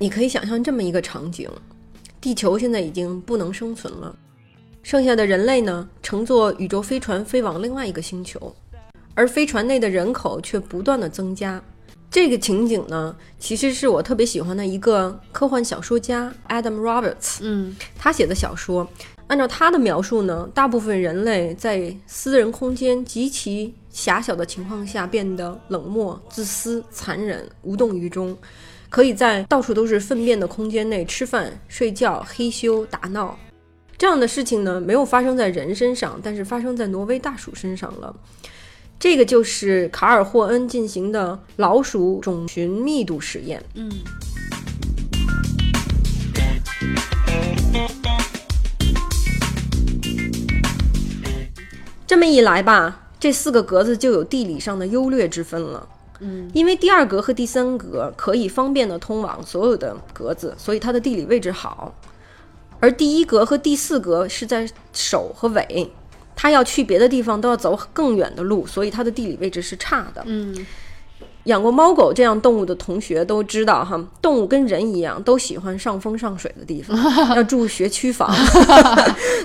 你可以想象这么一个场景，地球现在已经不能生存了，剩下的人类呢，乘坐宇宙飞船飞往另外一个星球，而飞船内的人口却不断的增加。这个情景呢，其实是我特别喜欢的一个科幻小说家 Adam Roberts， 他写的小说，按照他的描述呢，大部分人类在私人空间极其狭小的情况下变得冷漠、自私、残忍、无动于衷，可以在到处都是粪便的空间内吃饭、睡觉、嘿咻、打闹。这样的事情呢，没有发生在人身上，但是发生在挪威大鼠身上了。这个就是卡尔霍恩进行的老鼠种群密度实验。这么一来吧，这四个格子就有地理上的优劣之分了。因为第二格和第三格可以方便的通往所有的格子，所以它的地理位置好。而第一格和第四格是在首和尾，他要去别的地方都要走更远的路，所以他的地理位置是差的。养过猫狗这样动物的同学都知道哈，动物跟人一样都喜欢上风上水的地方，要住学区房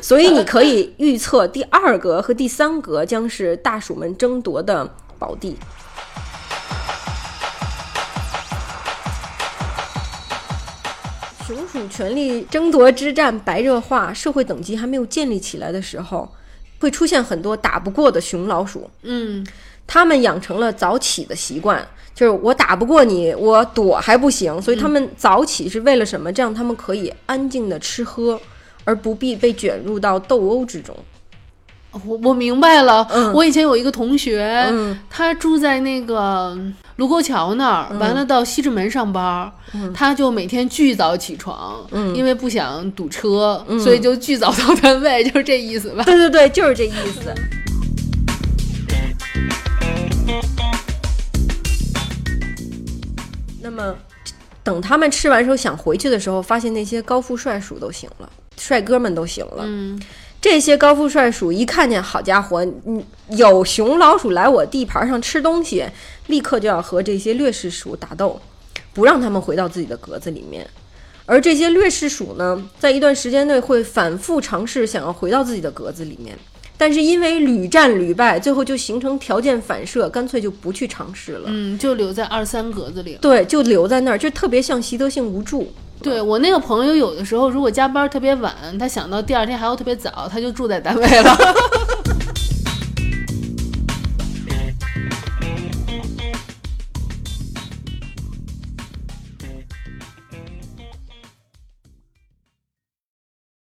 所以你可以预测第二格和第三格将是大鼠们争夺的宝地。鼠鼠权力争夺之战白热化，社会等级还没有建立起来的时候，会出现很多打不过的雄老鼠。他们养成了早起的习惯，就是我打不过你，我躲还不行，所以他们早起是为了什么？这样他们可以安静的吃喝，而不必被卷入到斗殴之中。我明白了。我以前有一个同学，他住在那个卢沟桥那儿，完了到西直门上班，他就每天巨早起床，因为不想堵车，所以就巨早到单位，就是这意思吧？对对对，就是这意思。那么等他们吃完时候想回去的时候，发现那些高富帅鼠都醒了，帅哥们都醒了。这些高富帅鼠一看见，好家伙，有雄老鼠来我地盘上吃东西，立刻就要和这些掠食鼠打斗，不让他们回到自己的格子里面。而这些掠食鼠呢，在一段时间内会反复尝试想要回到自己的格子里面，但是因为屡战屡败，最后就形成条件反射，干脆就不去尝试了。就留在二三格子里。对，就留在那儿，就特别像习得性无助。对，我那个朋友有的时候如果加班特别晚，他想到第二天还要特别早，他就住在单位了